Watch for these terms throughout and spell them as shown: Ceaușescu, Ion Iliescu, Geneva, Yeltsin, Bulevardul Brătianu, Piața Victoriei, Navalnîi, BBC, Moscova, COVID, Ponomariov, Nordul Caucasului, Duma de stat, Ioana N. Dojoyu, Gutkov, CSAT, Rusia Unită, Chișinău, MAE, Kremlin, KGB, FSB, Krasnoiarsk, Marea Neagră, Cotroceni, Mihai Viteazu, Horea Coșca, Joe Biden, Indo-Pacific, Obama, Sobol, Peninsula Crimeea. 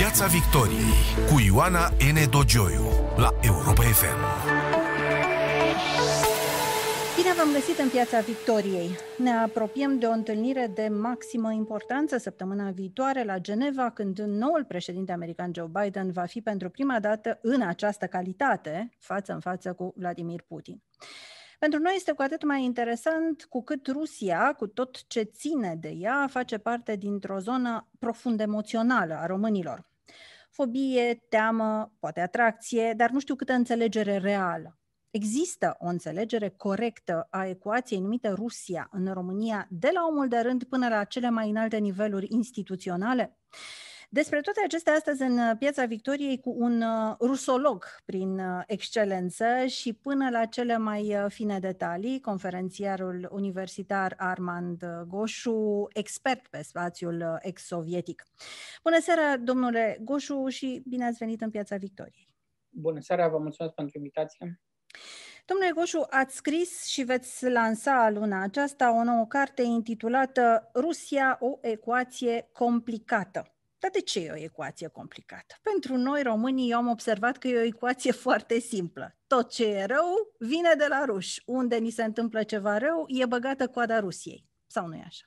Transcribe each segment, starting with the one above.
Piața Victoriei cu Ioana N. Dojoyu la Europa FM. Bine v-am găsit în Piața Victoriei. Ne apropiem de o întâlnire de maximă importanță săptămâna viitoare la Geneva, când noul președinte american Joe Biden va fi pentru prima dată în această calitate față în față cu Vladimir Putin. Pentru noi este cu atât mai interesant cu cât Rusia, cu tot ce ține de ea, face parte dintr-o zonă profund emoțională a românilor. Fobie, teamă, poate atracție, dar nu știu câtă înțelegere reală. Există o înțelegere corectă a ecuației numită Rusia în România, de la omul de rând până la cele mai înalte niveluri instituționale? Despre toate acestea astăzi în Piața Victoriei cu un rusolog prin excelență și până la cele mai fine detalii, conferențiarul universitar Armand Goșu, expert pe spațiul ex-sovietic. Bună seara, domnule Goșu, și bine ați venit în Piața Victoriei. Bună seara, vă mulțumesc pentru invitație. Domnule Goșu, ați scris și veți lansa luna aceasta o nouă carte intitulată Rusia, o ecuație complicată. Dar de ce e o ecuație complicată? Pentru noi, românii, eu am observat că e o ecuație foarte simplă. Tot ce e rău vine de la ruși. Unde ni se întâmplă ceva rău, e băgată coada Rusiei. Sau nu e așa?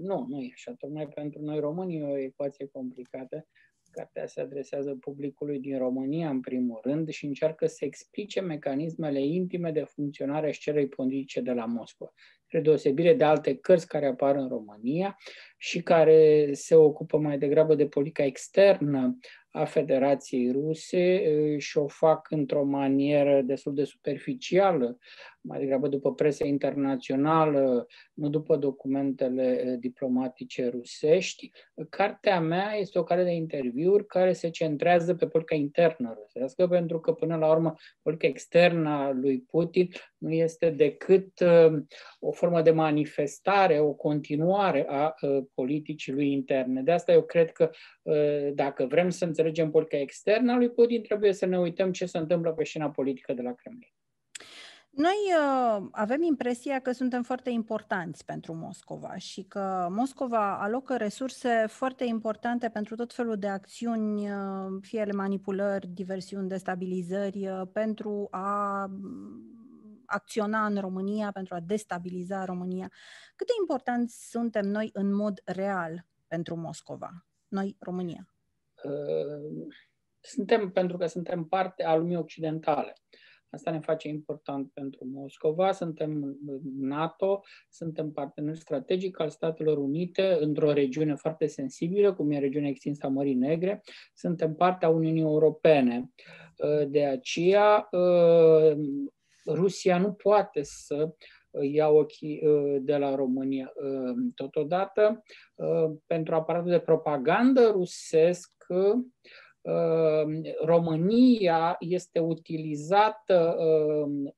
Nu e așa. Tocmai pentru noi, românii, e o ecuație complicată. Cartea se adresează publicului din România, în primul rând, și încearcă să explice mecanismele intime de funcționare a scelei politice de la Moscova, spre deosebire de alte cărți care apar în România și care se ocupă mai degrabă de politica externă a Federației Ruse și o fac într-o manieră destul de superficială, mai degrabă după presa internațională, nu după documentele diplomatice rusești. Cartea mea este o carte de interviuri care se centrează pe politica internă rusească, pentru că, până la urmă, politica externă a lui Putin nu este decât o formă de manifestare, o continuare a politicii lui interne. De asta eu cred că dacă vrem să înțelegem politica externă a lui Putin, trebuie să ne uităm ce se întâmplă pe scena politică de la Kremlin. Noi avem impresia că suntem foarte importanți pentru Moscova și că Moscova alocă resurse foarte importante pentru tot felul de acțiuni, fie ele manipulări, diversiuni, destabilizări, pentru a acționa în România, pentru a destabiliza România. Cât de importanți suntem noi în mod real pentru Moscova, noi, România? Suntem, pentru că suntem parte a lumii occidentale. Asta ne face important pentru Moscova. Suntem NATO, suntem partener strategic al Statelor Unite într-o regiune foarte sensibilă, cum e regiunea extinsă a Mării Negre. Suntem parte a Uniunii Europene. De aceea, Rusia nu poate să ia ochii de la România. Totodată, pentru aparatul de propagandă rusesc, România este utilizată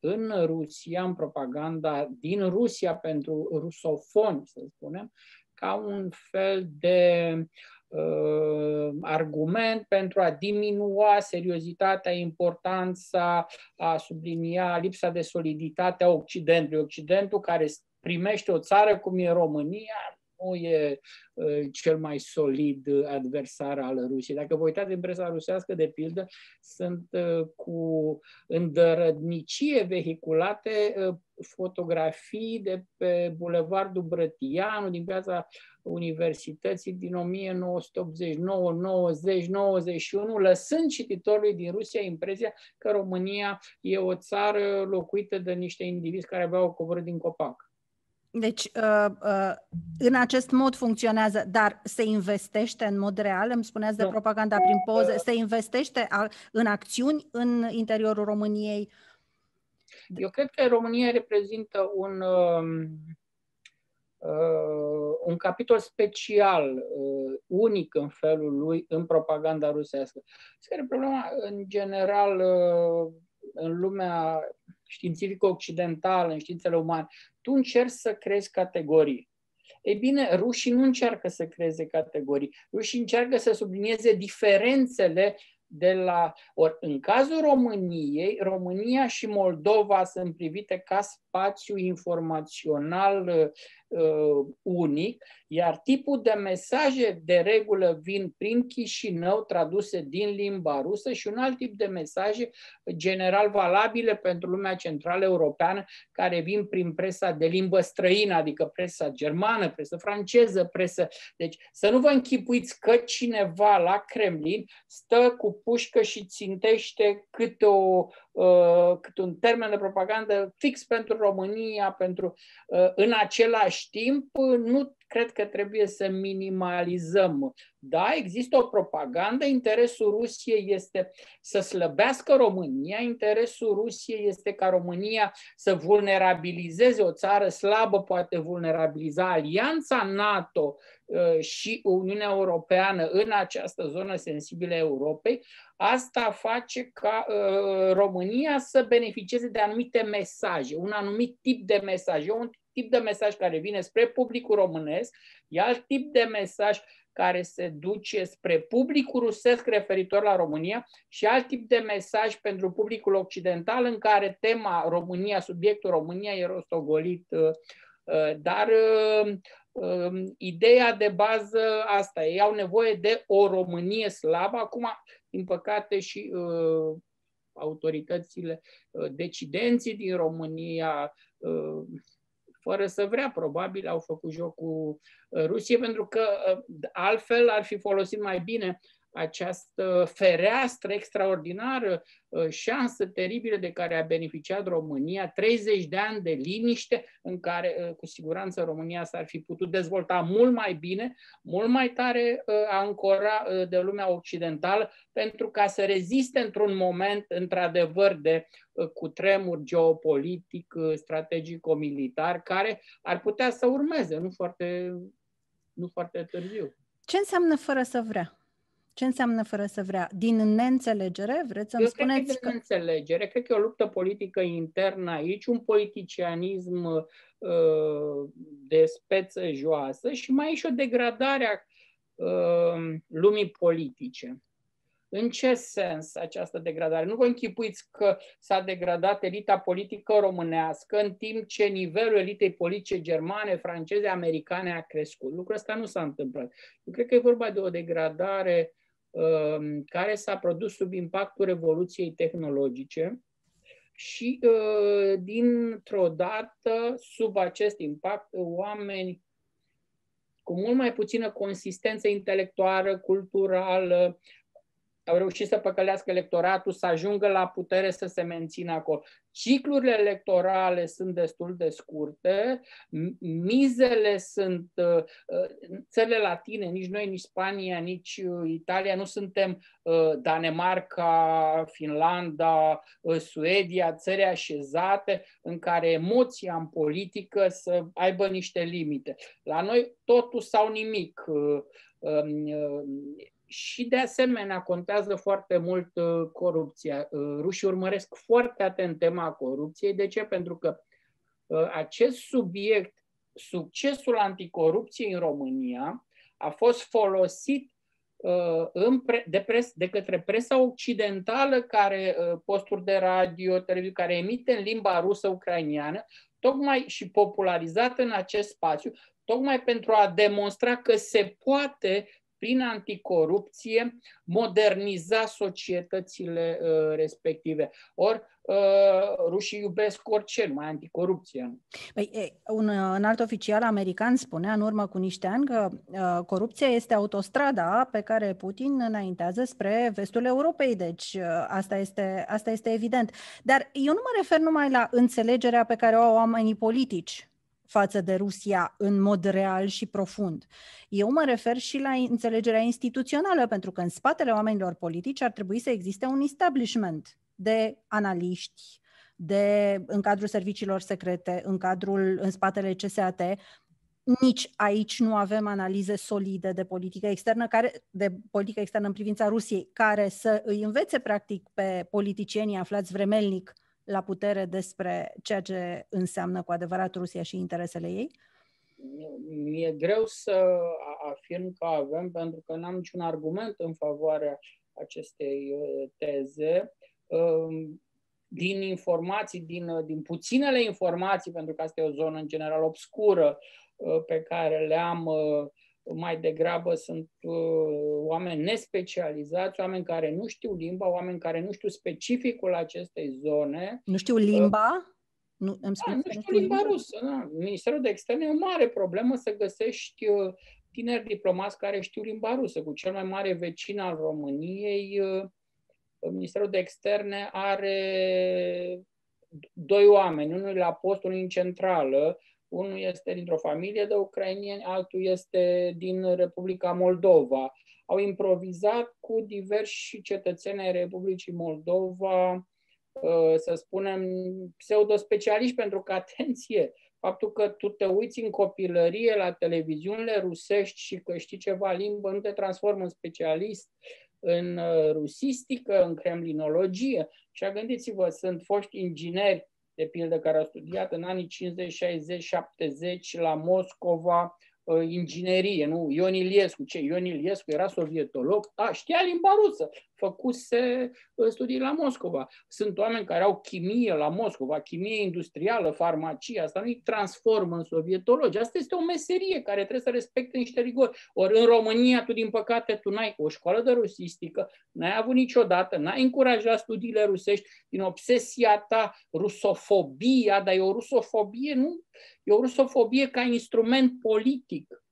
în Rusia, în propaganda din Rusia pentru rusofoni, să spunem, ca un fel de argument pentru a diminua seriozitatea, importanța, a sublinia lipsa de soliditate a Occidentului. Occidentul care primește o țară cum e România nu e cel mai solid adversar al Rusiei. Dacă vă uitați în presa rusească, de pildă, sunt cu îndărădnicie vehiculate fotografii de pe Bulevardul Brătianu, din piața Universității, din 1989, 90, 91, lăsând cititorului din Rusia impresia că România e o țară locuită de niște indivizi care aveau coborât din copac. Deci, în acest mod funcționează, dar se investește în mod real, îmi spuneați de propaganda prin poze, se investește în acțiuni în interiorul României? Eu cred că România reprezintă un capitol special, unic în felul lui, în propaganda rusească. Este problema, în general, în lumea științifică occidentală, în științele umane, tu încerci să creezi categorii. Ei bine, rușii nu încearcă să creeze categorii. Rușii încearcă să sublinieze diferențele de la... Ori, în cazul României, România și Moldova sunt privite ca spațiu informațional unic, iar tipul de mesaje de regulă vin prin Chișinău, traduse din limba rusă, și un alt tip de mesaje general valabile pentru lumea centrală europeană, care vin prin presa de limbă străină, adică presa germană, presa franceză, presă. Deci să nu vă închipuiți că cineva la Kremlin stă cu pușcă și țintește cât un termen de propagandă fix pentru România, pentru în același timp nu cred că trebuie să minimalizăm. Da, există o propagandă, interesul Rusiei este să slăbească România, interesul Rusiei este ca România să vulnerabilizeze, o țară slabă poate vulnerabiliza alianța NATO și Uniunea Europeană în această zonă sensibilă a Europei. Asta face ca România să beneficieze de anumite mesaje, un anumit tip de mesaj. E un tip de mesaj care vine spre publicul românesc, e alt tip de mesaj care se duce spre publicul rusesc referitor la România și alt tip de mesaj pentru publicul occidental în care tema România, subiectul România e rostogolit, dar ideea de bază asta, ei au nevoie de o Românie slabă. Acum, din păcate, și autoritățile, decidenții din România, fără să vrea, probabil au făcut jocul Rusiei, pentru că altfel ar fi folosit mai bine această fereastră extraordinară, șansă teribilă de care a beneficiat România, 30 de ani de liniște în care cu siguranță România s-ar fi putut dezvolta mult mai bine, mult mai tare ancora de lumea occidentală, pentru ca să reziste într-un moment într-adevăr de cutremur geopolitic, strategico-militar, care ar putea să urmeze, nu foarte târziu. Ce înseamnă fără să vrea? Ce înseamnă fără să vrea? Din neînțelegere? Vreți să-mi spuneți? Cred că din neînțelegere. Cred că e o luptă politică internă aici, un politicianism de speță joasă și mai e și o degradare a lumii politice. În ce sens această degradare? Nu vă închipuiți că s-a degradat elita politică românească în timp ce nivelul elitei politice germane, franceze, americane a crescut. Lucrul ăsta nu s-a întâmplat. Eu cred că e vorba de o degradare care s-a produs sub impactul revoluției tehnologice și dintr-o dată, sub acest impact, oameni cu mult mai puțină consistență intelectuală, culturală, au reușit să păcălească electoratul, să ajungă la putere, să se mențină acolo. Ciclurile electorale sunt destul de scurte, mizele sunt, țările latine, nici noi, nici Spania, nici Italia, nu suntem Danemarca, Finlanda, Suedia, țări așezate în care emoția în politică să aibă niște limite. La noi totul sau nimic. Și de asemenea contează foarte mult corupția. Rușii urmăresc foarte atent tema corupției. De ce? Pentru că acest subiect, succesul anticorupției în România, a fost folosit de către presa occidentală, care posturi de radio, televiziune, care emite în limba rusă ucraineană, tocmai și popularizat în acest spațiu, tocmai pentru a demonstra că se poate prin anticorupție moderniza societățile respective. Ori rușii iubesc orice, numai anticorupția. Un alt oficial american spunea în urmă cu niște ani că corupția este autostrada pe care Putin înaintează spre vestul Europei, deci asta este evident. Dar eu nu mă refer numai la înțelegerea pe care o au oamenii politici față de Rusia în mod real și profund. Eu mă refer și la înțelegerea instituțională, pentru că în spatele oamenilor politici ar trebui să existe un establishment de analiști, în cadrul serviciilor secrete, în spatele CSAT. Nici aici nu avem analize solide de politică externă, în privința Rusiei, care să îi învețe practic pe politicienii aflați vremelnic la putere despre ceea ce înseamnă cu adevărat Rusia și interesele ei? Mi-e greu să afirm că avem, pentru că n-am niciun argument în favoarea acestei teze. Din informații, din puținele informații, pentru că asta e o zonă în general obscură, pe care le-am mai degrabă sunt oameni nespecializați, oameni care nu știu limba, oameni care nu știu specificul acestei zone. Nu știu limba? Nu știu limba rusă. Da. Ministerul de Externe e o mare problemă să găsești tineri diplomați care știu limba rusă. Cu cel mai mare vecin al României, Ministerul de Externe are doi oameni, unul la post, unul în centrală. Unul este dintr-o familie de ucrainieni, altul este din Republica Moldova. Au improvizat cu diversi cetățeni ai Republicii Moldova, să spunem, pseudospecialiști, pentru că, atenție, faptul că tu te uiți în copilărie la televiziunile rusești și că știi ceva limbă nu te transformă în specialist în rusistică, în kremlinologie. Și gândiți-vă, sunt foști ingineri, de pildă, care au studiat în anii 50, 60, 70 la Moscova inginerie, nu? Ion Iliescu. Ce? Ion Iliescu era sovietolog. A, știa limba rusă. Făcuse studii la Moscova. Sunt oameni care au chimie la Moscova, chimie industrială, farmacie. Asta nu îi transformă în sovietologi. Asta este o meserie care trebuie să respecte niște rigori. Ori în România, tu, din păcate, tu n-ai o școală de rusistică, n-ai avut niciodată, n-ai încurajat studiile rusești din obsesia ta, rusofobia, dar e o rusofobie, nu? E o rusofobie ca instrument politic.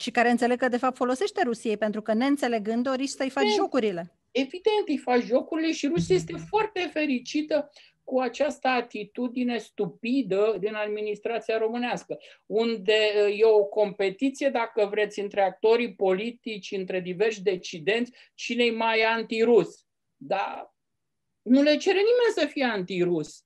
Și care înțeleg că, de fapt, folosește Rusiei, pentru că, neînțelegând-o, riști să-i faci jocurile. Evident, îi faci jocurile și Rusia este foarte fericită cu această atitudine stupidă din administrația românească, unde e o competiție, dacă vreți, între actorii politici, între diversi decidenți, cine-i mai antirus. Dar nu le cere nimeni să fie antirus.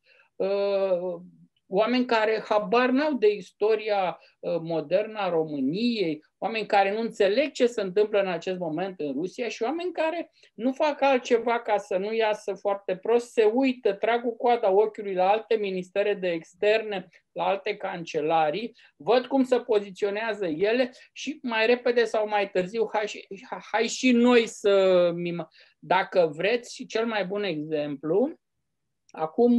Oameni care habar n-au de istoria modernă a României, oameni care nu înțeleg ce se întâmplă în acest moment în Rusia și oameni care nu fac altceva ca să nu iasă foarte prost, se uită, trag cu coada ochiului la alte ministere de externe, la alte cancelarii, văd cum se poziționează ele și mai repede sau mai târziu, hai și noi să mimăm. Dacă vreți, și cel mai bun exemplu, acum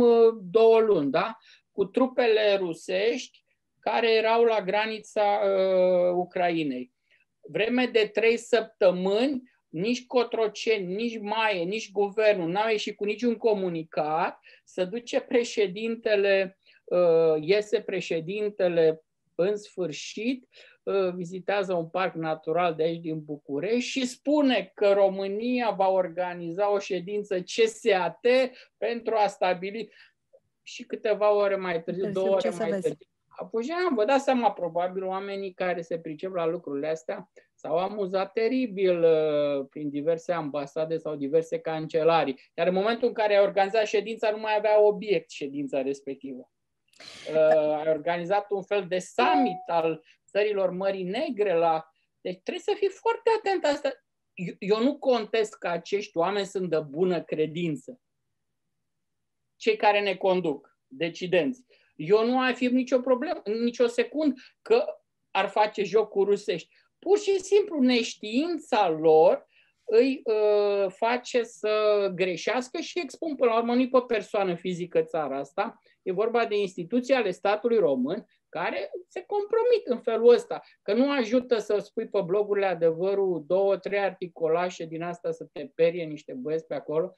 2 luni, da? Cu trupele rusești care erau la granița Ucrainei. Vreme de 3 săptămâni, nici Cotroceni, nici MAE, nici guvernul n-au ieșit cu niciun comunicat. Se duce președintele, iese președintele în sfârșit, vizitează un parc natural de aici din București și spune că România va organiza o ședință CSAT pentru a stabili... Și câteva ore mai târziu, 2 ore mai târziu. Apoi, vă dați seama, probabil oamenii care se pricep la lucrurile astea s-au amuzat teribil prin diverse ambasade sau diverse cancelarii. Iar în momentul în care ai organizat ședința, nu mai avea obiect ședința respectivă. Ai organizat un fel de summit al țărilor Mării Negre la... Deci trebuie să fii foarte atent asta. Eu nu contest că acești oameni sunt de bună credință, cei care ne conduc, decidenți. Eu nu afirm nicio problemă, nicio secundă că ar face jocul rusești. Pur și simplu neștiința lor îi face să greșească și expun până la urmă nu-i pe persoană fizică țara asta. E vorba de instituții ale statului român care se compromit în felul ăsta. Că nu ajută să spui pe blogurile Adevărul 2-3 articolașe din asta să te perie niște băieți pe acolo,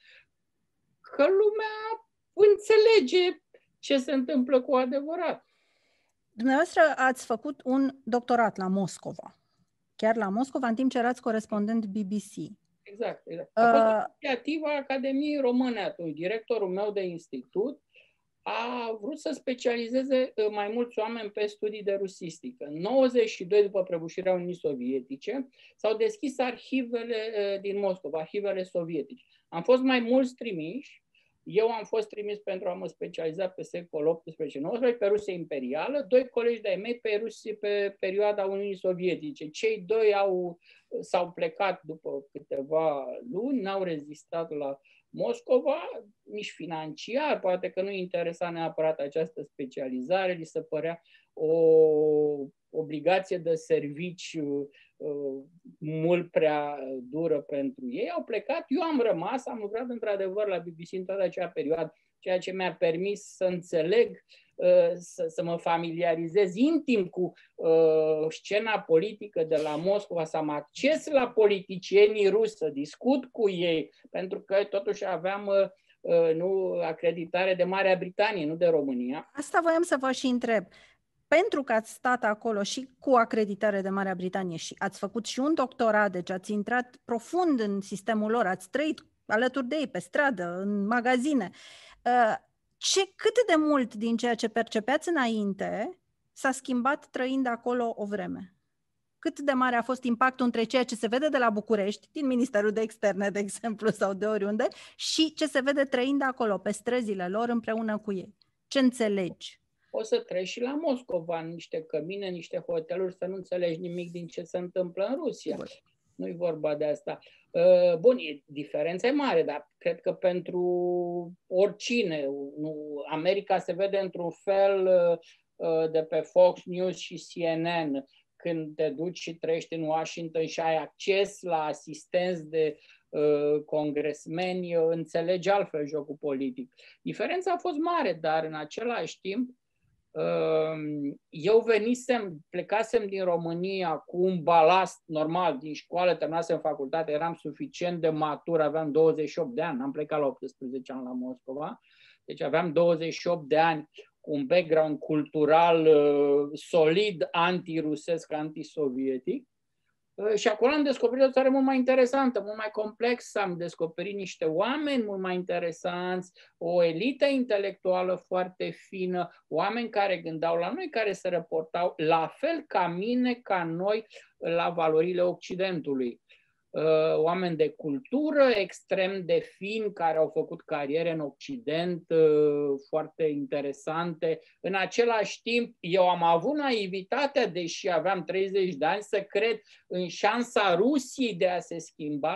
că lumea înțelege ce se întâmplă cu adevărat. Dumneavoastră ați făcut un doctorat la Moscova. Chiar la Moscova, în timp ce erați corespondent BBC. Exact, exact. A fost inițiativa Academiei Române atunci. Directorul meu de institut a vrut să specializeze mai mulți oameni pe studii de rusistică. În 1992, după prăbușirea Uniunii Sovietice, s-au deschis arhivele din Moscova, arhivele sovietice. Am fost mai mulți trimiși. Eu am fost trimis pentru a mă specializa pe secolul XVIII-XIX, pe Rusia imperială, 2 colegi de-ai mei pe Rusia, pe perioada Uniunii Sovietice. Cei doi s-au plecat după câteva luni, n-au rezistat la Moscova, nici financiar, poate că nu interesa neapărat această specializare, li se părea o obligație de serviciu mult prea dură pentru ei. Au plecat, eu am rămas, am lucrat într-adevăr la BBC în toată acea perioadă, ceea ce mi-a permis să înțeleg să mă familiarizez intim cu scena politică de la Moscova, să am acces la politicienii ruși, să discut cu ei, pentru că totuși aveam nu acreditare de Marea Britanie, nu de România. Asta voiam să vă și întreb. Pentru că ați stat acolo și cu acreditare de Marea Britanie și ați făcut și un doctorat, deci ați intrat profund în sistemul lor, ați trăit alături de ei, pe stradă, în magazine. Cât de mult din ceea ce percepeați înainte s-a schimbat trăind acolo o vreme? Cât de mare a fost impactul între ceea ce se vede de la București, din Ministerul de Externe, de exemplu, sau de oriunde, și ce se vede trăind acolo, pe străzile lor, împreună cu ei? Ce înțelegi? O să treci și la Moscova, în niște cămine, niște hoteluri, să nu înțelegi nimic din ce se întâmplă în Rusia. Nu-i vorba de asta. Bun, diferența e mare, dar cred că pentru oricine, America se vede într-un fel de pe Fox News și CNN, când te duci și trăiești în Washington și ai acces la asistenți de congresmeni, înțelegi altfel jocul politic. Diferența a fost mare, dar în același timp, eu plecasem din România cu un balast normal din școală, terminasem facultate, eram suficient de matur, aveam 28 de ani, am plecat la 18 ani la Moscova, deci aveam 28 de ani cu un background cultural solid, antirusesc, antisovietic, și acolo am descoperit o țară mult mai interesantă, mult mai complexă, am descoperit niște oameni mult mai interesanți, o elită intelectuală foarte fină, oameni care gândeau la noi, care se raportau la fel ca mine, ca noi, la valorile Occidentului. Oameni de cultură extrem de fin, care au făcut cariere în Occident foarte interesante. În același timp, eu am avut naivitatea, deși aveam 30 de ani, să cred în șansa Rusiei de a se schimba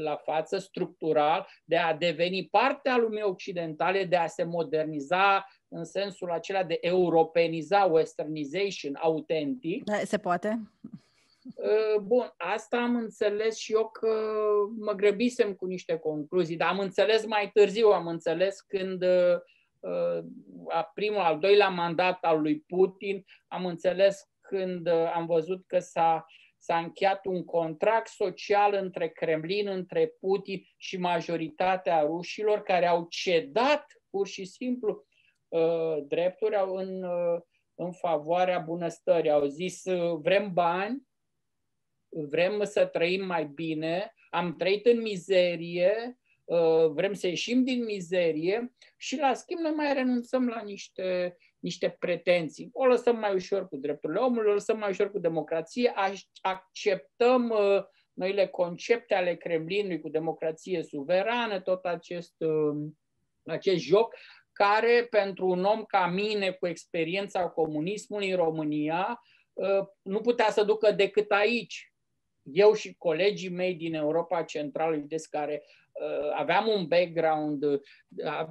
la față structural, de a deveni parte a lumii occidentale, de a se moderniza în sensul acela de europeniza, westernization, autentic. Se poate? Bun, asta am înțeles și eu că mă grăbisem cu niște concluzii, dar am înțeles mai târziu, am înțeles când al doilea mandat al lui Putin, am înțeles când am văzut că s-a încheiat un contract social între Kremlin, între Putin și majoritatea rușilor, care au cedat pur și simplu drepturi în favoarea bunăstării. Au zis, vrem bani, vrem să trăim mai bine, am trăit în mizerie, vrem să ieșim din mizerie și la schimb noi mai renunțăm la niște pretenții. O lăsăm mai ușor cu drepturile omului, o lăsăm mai ușor cu democrație, acceptăm noile concepte ale Kremlinului cu democrație suverană, tot acest joc care pentru un om ca mine cu experiența comunismului în România nu putea să ducă decât aici. Eu și colegii mei din Europa Centrală, care aveam un background,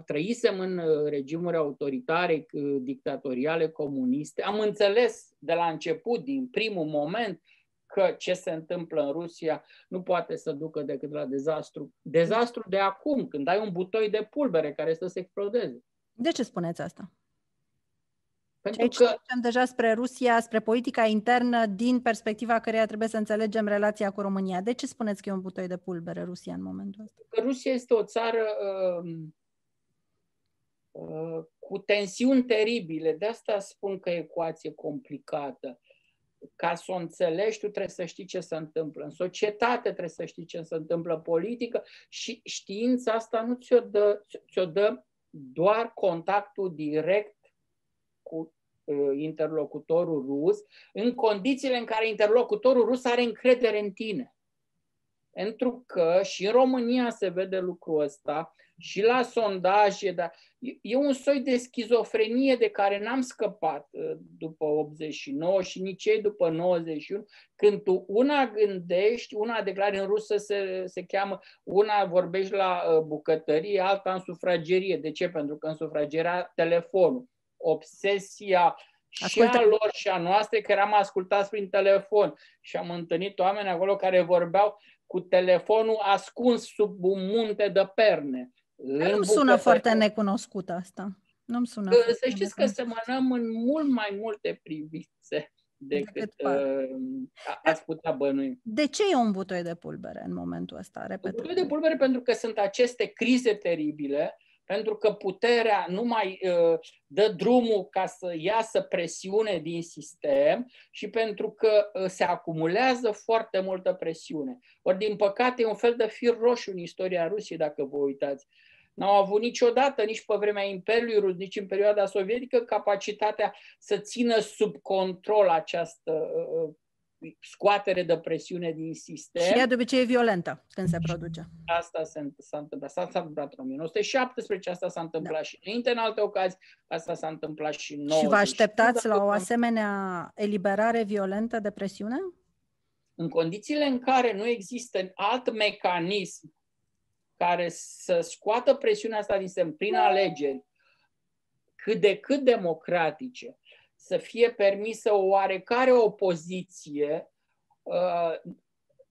trăisem în regimuri autoritare, dictatoriale, comuniste, am înțeles de la început, din primul moment, că ce se întâmplă în Rusia nu poate să ducă decât la dezastru. Dezastru de acum, când ai un butoi de pulbere care să se explodeze. De ce spuneți asta? Pentru că mergem deja spre Rusia, spre politica internă, din perspectiva căreia trebuie să înțelegem relația cu România. De ce spuneți că e un butoi de pulbere Rusia în momentul ăsta? Că Rusia este o țară cu tensiuni teribile. De asta spun că e ecuație complicată. Ca să o înțelegi, tu trebuie să știi ce se întâmplă. În societate trebuie să știi ce se întâmplă politică și știința asta nu ți-o dă doar contactul direct cu interlocutorul rus, în condițiile în care interlocutorul rus are încredere în tine. Pentru că și în România se vede lucrul ăsta, și la sondaje, dar e un soi de schizofrenie de care n-am scăpat după 89 și nici ei după 91, când tu una gândești, una declari, în rusă se cheamă, una vorbești la bucătărie, alta în sufragerie. De ce? Pentru că în sufrageria telefonul. Obsesia și a lor și a noastră, că eram ascultați prin telefon și am întâlnit oameni acolo care vorbeau cu telefonul ascuns sub un munte de perne. Nu sună foarte necunoscută asta. Nu-mi sună. Să știți că semănăm în mult mai multe privințe decât ați putea bănui. De ce e un butoi de pulbere în momentul ăsta? Repet. Un butoi de pulbere pentru că sunt aceste crize teribile, pentru că puterea nu mai dă drumul ca să iasă presiune din sistem și pentru că se acumulează foarte multă presiune. Ori, din păcate, e un fel de fir roșu în istoria Rusiei, dacă vă uitați. N-au avut niciodată, nici pe vremea Imperiului Rus, nici în perioada sovietică, capacitatea să țină sub control această scoatere de presiune din sistem. Și ea de obicei e violentă când se produce. Asta s-a întâmplat. S-a întâmplat în 1917, asta s-a întâmplat și înainte, în alte ocazii, asta s-a întâmplat și în 90. Și vă așteptați la o asemenea eliberare violentă de presiune? În condițiile în care nu există alt mecanism care să scoată presiunea asta din semn prin alegeri cât de cât democratice, să fie permisă o oarecare opoziție,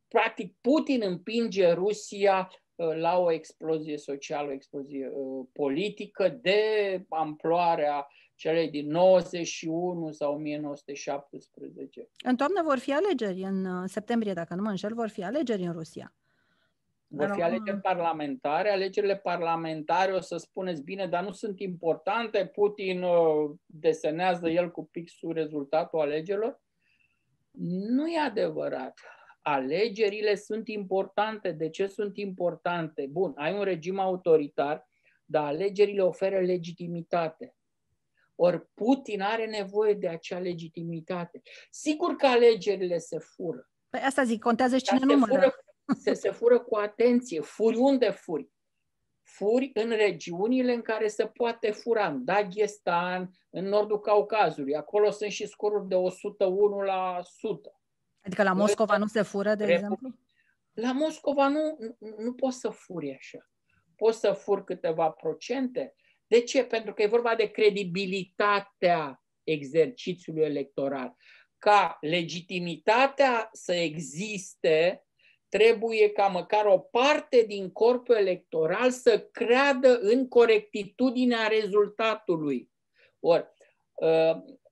practic Putin împinge Rusia la o explozie socială, o explozie politică de amploarea celei din 91 sau 1917. În toamnă vor fi alegeri, în septembrie, dacă nu mă înșel, vor fi alegeri în Rusia. Vor fi alegeri parlamentare. Alegerile parlamentare, o să spuneți bine, dar nu sunt importante. Putin desenează el cu pixul rezultatul alegerilor. Nu e adevărat. Alegerile sunt importante. De ce sunt importante? Bun, ai un regim autoritar, dar alegerile oferă legitimitate. Ori Putin are nevoie de acea legitimitate. Sigur că alegerile se fură. Păi asta zic, contează și cine numără. Se fură cu atenție. Furi unde furi? Furi în regiunile în care se poate fura. În Dagestan, în Nordul Caucasului. Acolo sunt și scoruri de 101%. Adică la Moscova nu se fură, de exemplu? La Moscova nu poți să furi așa. Poți să furi câteva procente. De ce? Pentru că e vorba de credibilitatea exercițiului electoral. Ca legitimitatea să existe, trebuie ca măcar o parte din corpul electoral să creadă în corectitudinea rezultatului. Ori,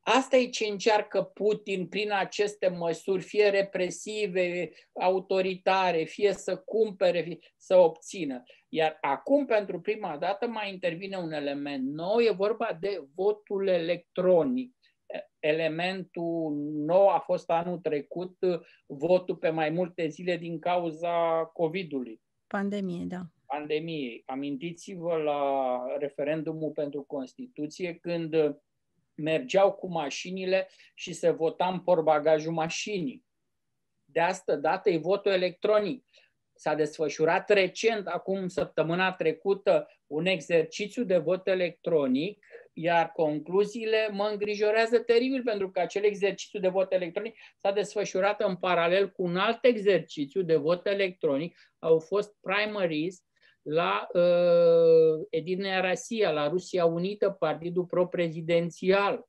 asta e ce încearcă Putin prin aceste măsuri, fie represive, autoritare, fie să cumpere, fie să obțină. Iar acum, pentru prima dată, mai intervine un element nou, e vorba de votul electronic. Elementul nou a fost anul trecut votul pe mai multe zile din cauza COVID-ului. Pandemiei, da. Pandemiei. Amintiți-vă la referendumul pentru Constituție când mergeau cu mașinile și se vota în portbagajul mașinii. De asta dată e votul electronic. S-a desfășurat recent, acum săptămâna trecută, un exercițiu de vot electronic, iar concluziile mă îngrijorează teribil, pentru că acel exercițiu de vot electronic s-a desfășurat în paralel cu un alt exercițiu de vot electronic. Au fost primaries la Edina Rasia, la Rusia Unită, partidul pro-prezidențial.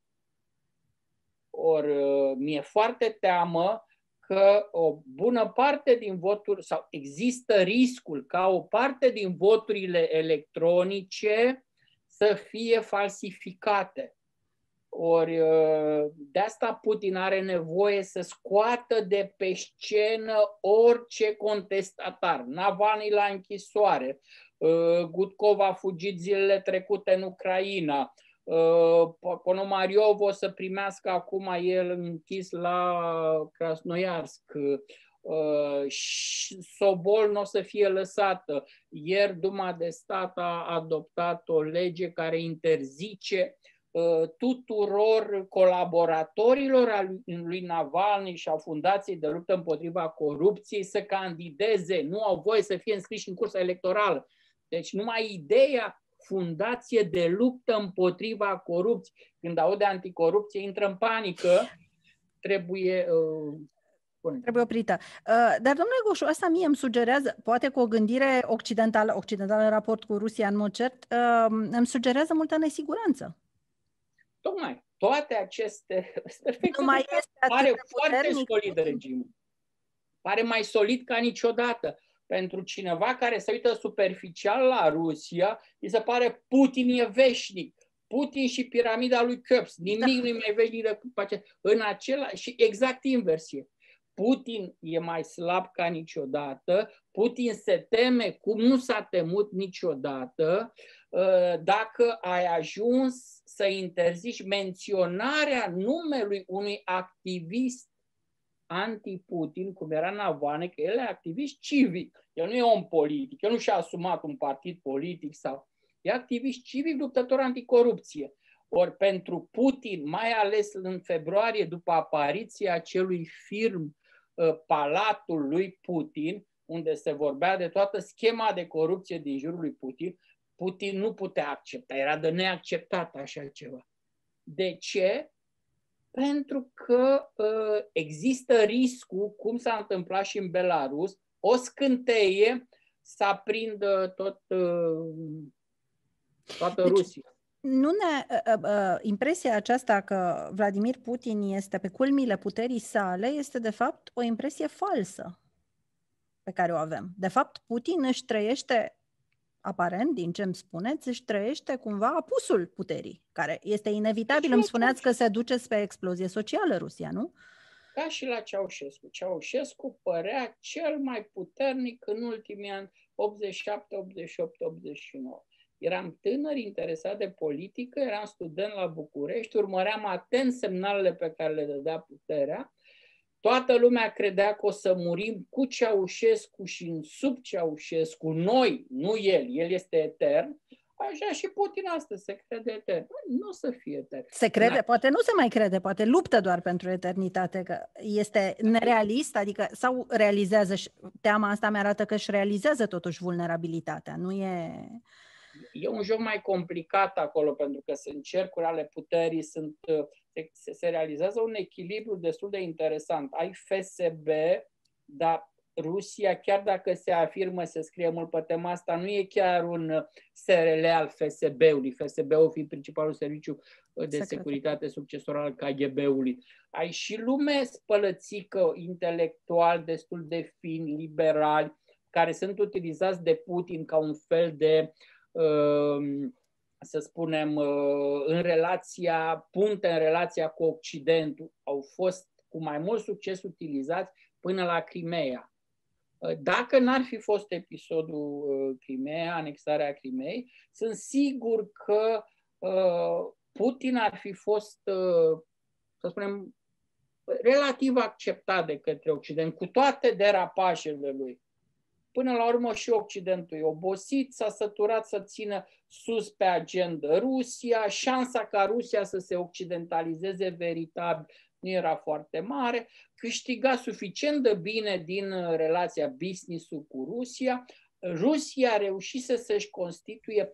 Ori mi-e foarte teamă că o bună parte din voturi, sau există riscul ca o parte din voturile electronice să fie falsificate. Ori de asta Putin are nevoie să scoată de pe scenă orice contestatar. Navalnîi la închisoare, Gutkov a fugit zilele trecute în Ucraina, Ponomariov o să primească acum el închis la Krasnoiarsk, Sobol nu o să fie lăsată. Ieri Duma de stat a adoptat o lege care interzice tuturor colaboratorilor al lui Navalnîi și a Fundației de Luptă împotriva Corupției să candideze. Nu au voie să fie înscriși în cursa electorală. Deci numai ideea Fundație de Luptă împotriva Corupției, când aude anticorupție, intră în panică, trebuie oprită. Dar, domnule Goșu, asta mie îmi sugerează, poate cu o gândire occidentală în raport cu Rusia, în mod cert, îmi sugerează multă nesiguranță. Tocmai, toate acestea, pare foarte solid regimul. Pare mai solid ca niciodată. Pentru cineva care se uită superficial la Rusia, îi se pare Putin e veșnic, Putin și piramida lui Keops. Nimic nu-i mai vechi în același și exact inversie. Putin e mai slab ca niciodată, Putin se teme cum nu s-a temut niciodată. Dacă ai ajuns să interzici menționarea numelui unui activist anti-Putin, cum era Navalnîi, că el e activist civic, el nu e om politic, el nu și-a asumat un partid politic sau... E activist civic, luptător anticorupție. Ori pentru Putin, mai ales în februarie, după apariția acelui film Palatul lui Putin, unde se vorbea de toată schema de corupție din jurul lui Putin, Putin nu putea accepta, era de neacceptat așa ceva. De ce? Pentru că există riscul, cum s-a întâmplat și în Belarus, o scânteie să aprindă toată Rusia. Nu ne, impresia aceasta că Vladimir Putin este pe culmile puterii sale este de fapt o impresie falsă pe care o avem. De fapt, Putin își trăiește, aparent, din ce îmi spuneți, își trăiește cumva apusul puterii, care este inevitabil. Îmi spuneați că se duce spre explozie socială Rusia, nu? Ca și la Ceaușescu. Ceaușescu părea cel mai puternic în ultimii ani, 87, 88, 89. Eram tânăr, interesat de politică, eram student la București, urmăream atent semnalele pe care le dădea puterea. Toată lumea credea că o să murim cu Ceaușescu și în sub Ceaușescu, noi, nu el, el este etern. Așa și Putin astăzi se crede etern. Nu o să fie etern. Se crede, poate nu se mai crede, poate luptă doar pentru eternitate, că este nerealist, adică sau realizează, teama asta mi-arată că își realizează totuși vulnerabilitatea, nu e... E un joc mai complicat acolo, pentru că sunt cercuri ale puterii, se realizează un echilibru destul de interesant. Ai FSB, dar Rusia, chiar dacă se afirmă, se scrie mult pe tema asta, nu e chiar un SRL al FSB-ului. FSB-ul fiind principalul serviciu de securitate succesor al KGB-ului. Ai și lume spălățică, intelectual, destul de fin, liberali, care sunt utilizați de Putin ca un fel de... să spunem, în relația, punte în relația cu Occidentul, au fost cu mai mult succes utilizați până la Crimeea. Dacă n-ar fi fost episodul Crimeea, anexarea Crimeei, sunt sigur că Putin ar fi fost, să spunem, relativ acceptat de către Occident, cu toate derapajele lui. Până la urmă și Occidentul e obosit, s-a săturat să țină sus pe agenda Rusia, șansa ca Rusia să se occidentalizeze veritabil nu era foarte mare, câștiga suficient de bine din relația business-ul cu Rusia, Rusia reușise să-și constituie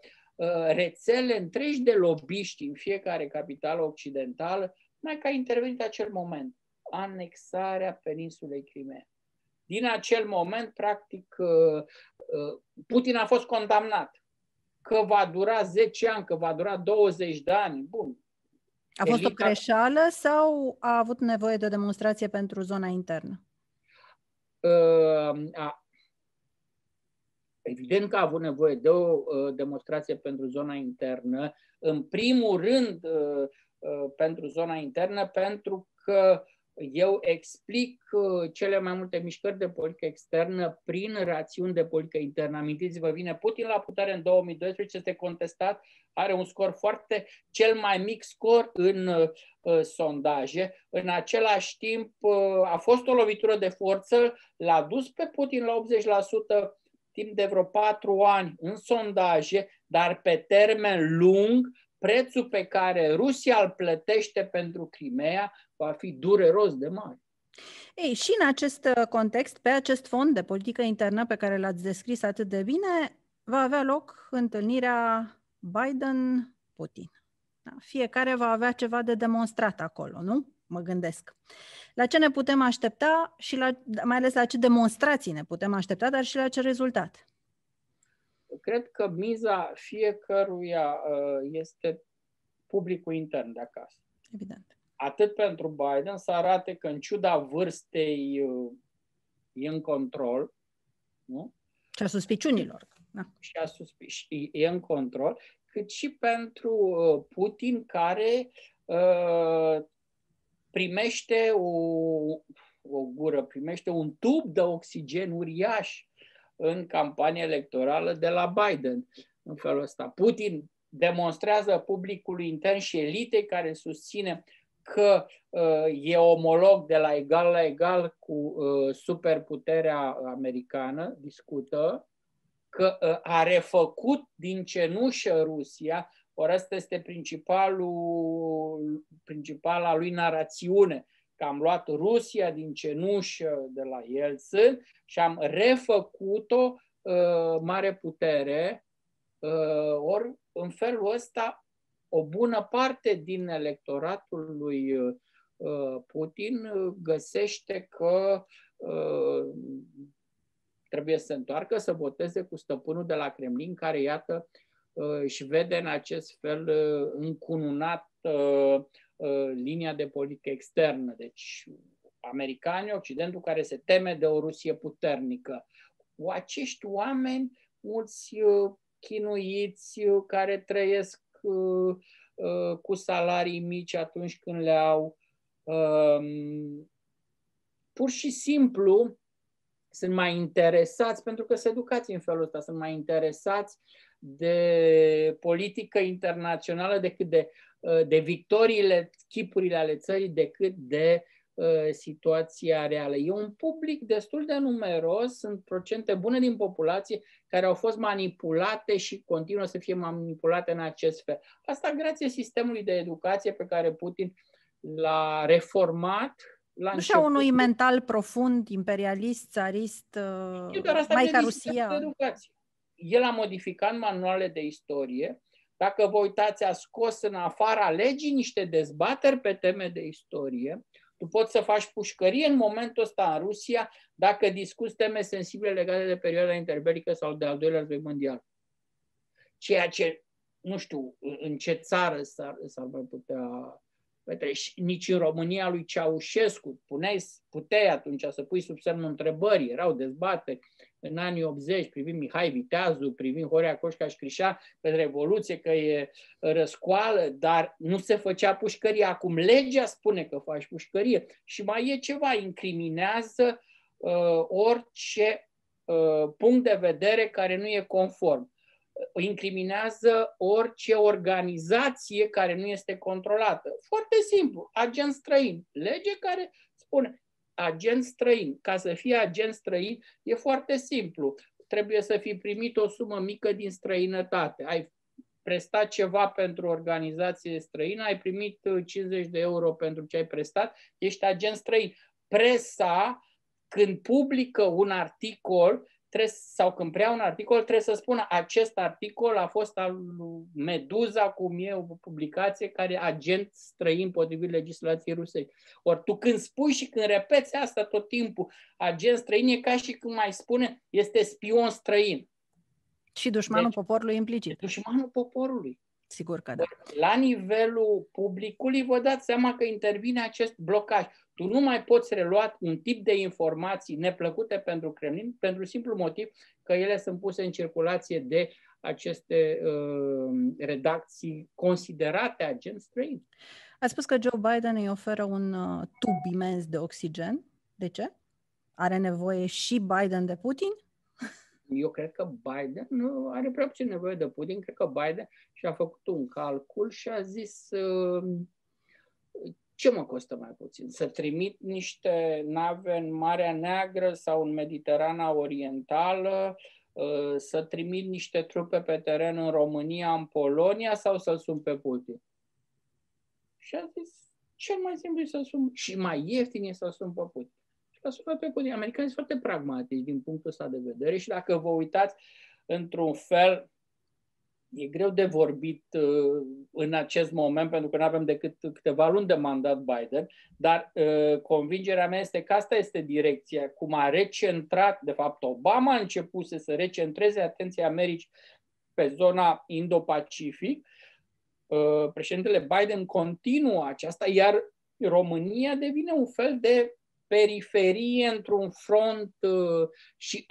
rețele întregi de lobiști în fiecare capitală occidentală, mai că a intervenit acel moment, anexarea Peninsulei Crimeea. Din acel moment, practic, Putin a fost condamnat. Că va dura 10 ani, că va dura 20 de ani. Bun. A fost o greșeală sau a avut nevoie de o demonstrație pentru zona internă? Evident că a avut nevoie de o demonstrație pentru zona internă. În primul rând, pentru zona internă, pentru că eu explic cele mai multe mișcări de politică externă prin rațiuni de politică internă. Amintiți-vă, vine Putin la putere în 2012, este contestat, are un scor foarte, cel mai mic scor în sondaje. În același timp a fost o lovitură de forță, l-a dus pe Putin la 80% timp de vreo 4 ani în sondaje, dar pe termen lung, prețul pe care Rusia îl plătește pentru Crimeea va fi dureros de mare. Ei, și în acest context, pe acest fond de politică internă pe care l-ați descris atât de bine, va avea loc întâlnirea Biden-Putin. Da, fiecare va avea ceva de demonstrat acolo, nu? Mă gândesc. La ce ne putem aștepta și mai ales la ce demonstrații ne putem aștepta, dar și la ce rezultat? Cred că miza fiecăruia este publicul intern de acasă. Evident. Atât pentru Biden să arate că în ciuda vârstei e în control, nu? Și a suspiciunilor. Da. Și e în control, cât și pentru Putin, care primește o gură, primește un tub de oxigen uriaș în campania electorală de la Biden. În felul ăsta, Putin demonstrează publicului intern și elitei care susține că e omolog de la egal cu superputerea americană, discută, că a refăcut din cenușă Rusia, ori asta este principala lui narațiune, că am luat Rusia din cenușă de la Yeltsin și am refăcut-o mare putere, ori în felul ăsta o bună parte din electoratul lui Putin găsește că trebuie să se întoarcă, să voteze cu stăpânul de la Kremlin, care, iată, își vede în acest fel încununat linia de politică externă. Deci, americanii, Occidentul, care se teme de o Rusie puternică. Acești oameni, mulți chinuiți, care trăiesc cu salarii mici atunci când le au, pur și simplu sunt mai interesați, pentru că se educați în felul ăsta, sunt mai interesați de politică internațională decât de victoriile, chipurile ale țării, decât de situația reală. E un public destul de numeros, sunt procente bune din populație care au fost manipulate și continuă să fie manipulate în acest fel. Asta grație sistemului de educație pe care Putin l-a reformat. Așa, unui mental profund, imperialist, țarist, Maica Rusia. El a modificat manuale de istorie. Dacă vă uitați, a scos în afara legii niște dezbateri pe teme de istorie. Tu poți să faci pușcărie în momentul ăsta în Rusia dacă discuți teme sensibile legate de perioada interbelică sau de al doilea război mondial. Ceea ce, nu știu, în ce țară s-ar putea petrece. Nici în România lui Ceaușescu puteai atunci să pui sub semnul întrebării. Erau dezbateri în anii 80 privind Mihai Viteazu, privind Horea Coșca și Crișa pe Revoluție, că e răscoală, dar nu se făcea pușcărie. Acum legea spune că faci pușcărie. Și mai e ceva, incriminează orice punct de vedere care nu e conform. Incriminează orice organizație care nu este controlată. Foarte simplu, agent străin. Lege care spune agent străin. Ca să fii agent străin e foarte simplu. Trebuie să fi primit o sumă mică din străinătate. Ai prestat ceva pentru organizație străină, ai primit 50 de euro pentru ce ai prestat, ești agent străin. Presa, când publică un articol, sau când prea un articol, trebuie să spună acest articol a fost al Meduza, cum e o publicație care agent străin potrivit legislației rusești. Ori tu când spui și când repeți asta tot timpul, agent străin, e ca și când mai spune este spion străin. Și dușmanul poporului implicit. Dușmanul poporului. Sigur că da. La nivelul publicului vă dați seama că intervine acest blocaj. Tu nu mai poți relua un tip de informații neplăcute pentru Kremlin pentru simplu motiv că ele sunt puse în circulație de aceste redacții considerate agent străin. Ați spus că Joe Biden îi oferă un tub imens de oxigen. De ce? Are nevoie și Biden de Putin? Eu cred că Biden nu are prea puțin nevoie de Putin. Cred că Biden și-a făcut un calcul și a zis ce mă costă mai puțin? Să trimit niște nave în Marea Neagră sau în Mediterana Orientală, să trimit niște trupe pe teren în România, în Polonia, sau să-l sun pe Putin? Și a zis cel mai simplu e să-l sun și mai ieftin e să-l sun pe Putin. Americanii sunt foarte pragmatici din punctul ăsta de vedere și dacă vă uitați, într-un fel, e greu de vorbit în acest moment, pentru că nu avem decât câteva luni de mandat Biden, dar convingerea mea este că asta este direcția, cum a recentrat, de fapt Obama a început să recentreze atenția Americii pe zona Indo-Pacific. Președintele Biden continuă aceasta, iar România devine un fel de periferie într-un front și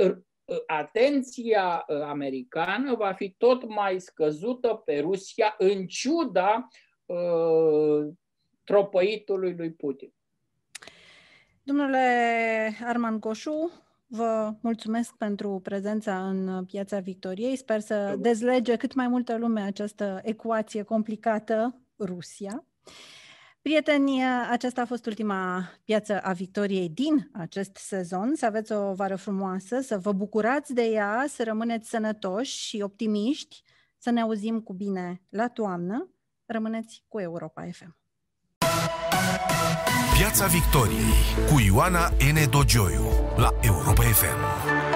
atenția americană va fi tot mai scăzută pe Rusia în ciuda tropăitului lui Putin. Domnule Armand Goșu, vă mulțumesc pentru prezența în Piața Victoriei. Sper să dezlege cât mai multă lume această ecuație complicată, Rusia. Prieteni, aceasta a fost ultima Piață a Victoriei din acest sezon. Să aveți o vară frumoasă, să vă bucurați de ea, să rămâneți sănătoși și optimiști, să ne auzim cu bine la toamnă. Rămâneți cu Europa FM. Piața Victoriei cu Ioana N. Dojoyu la Europa FM.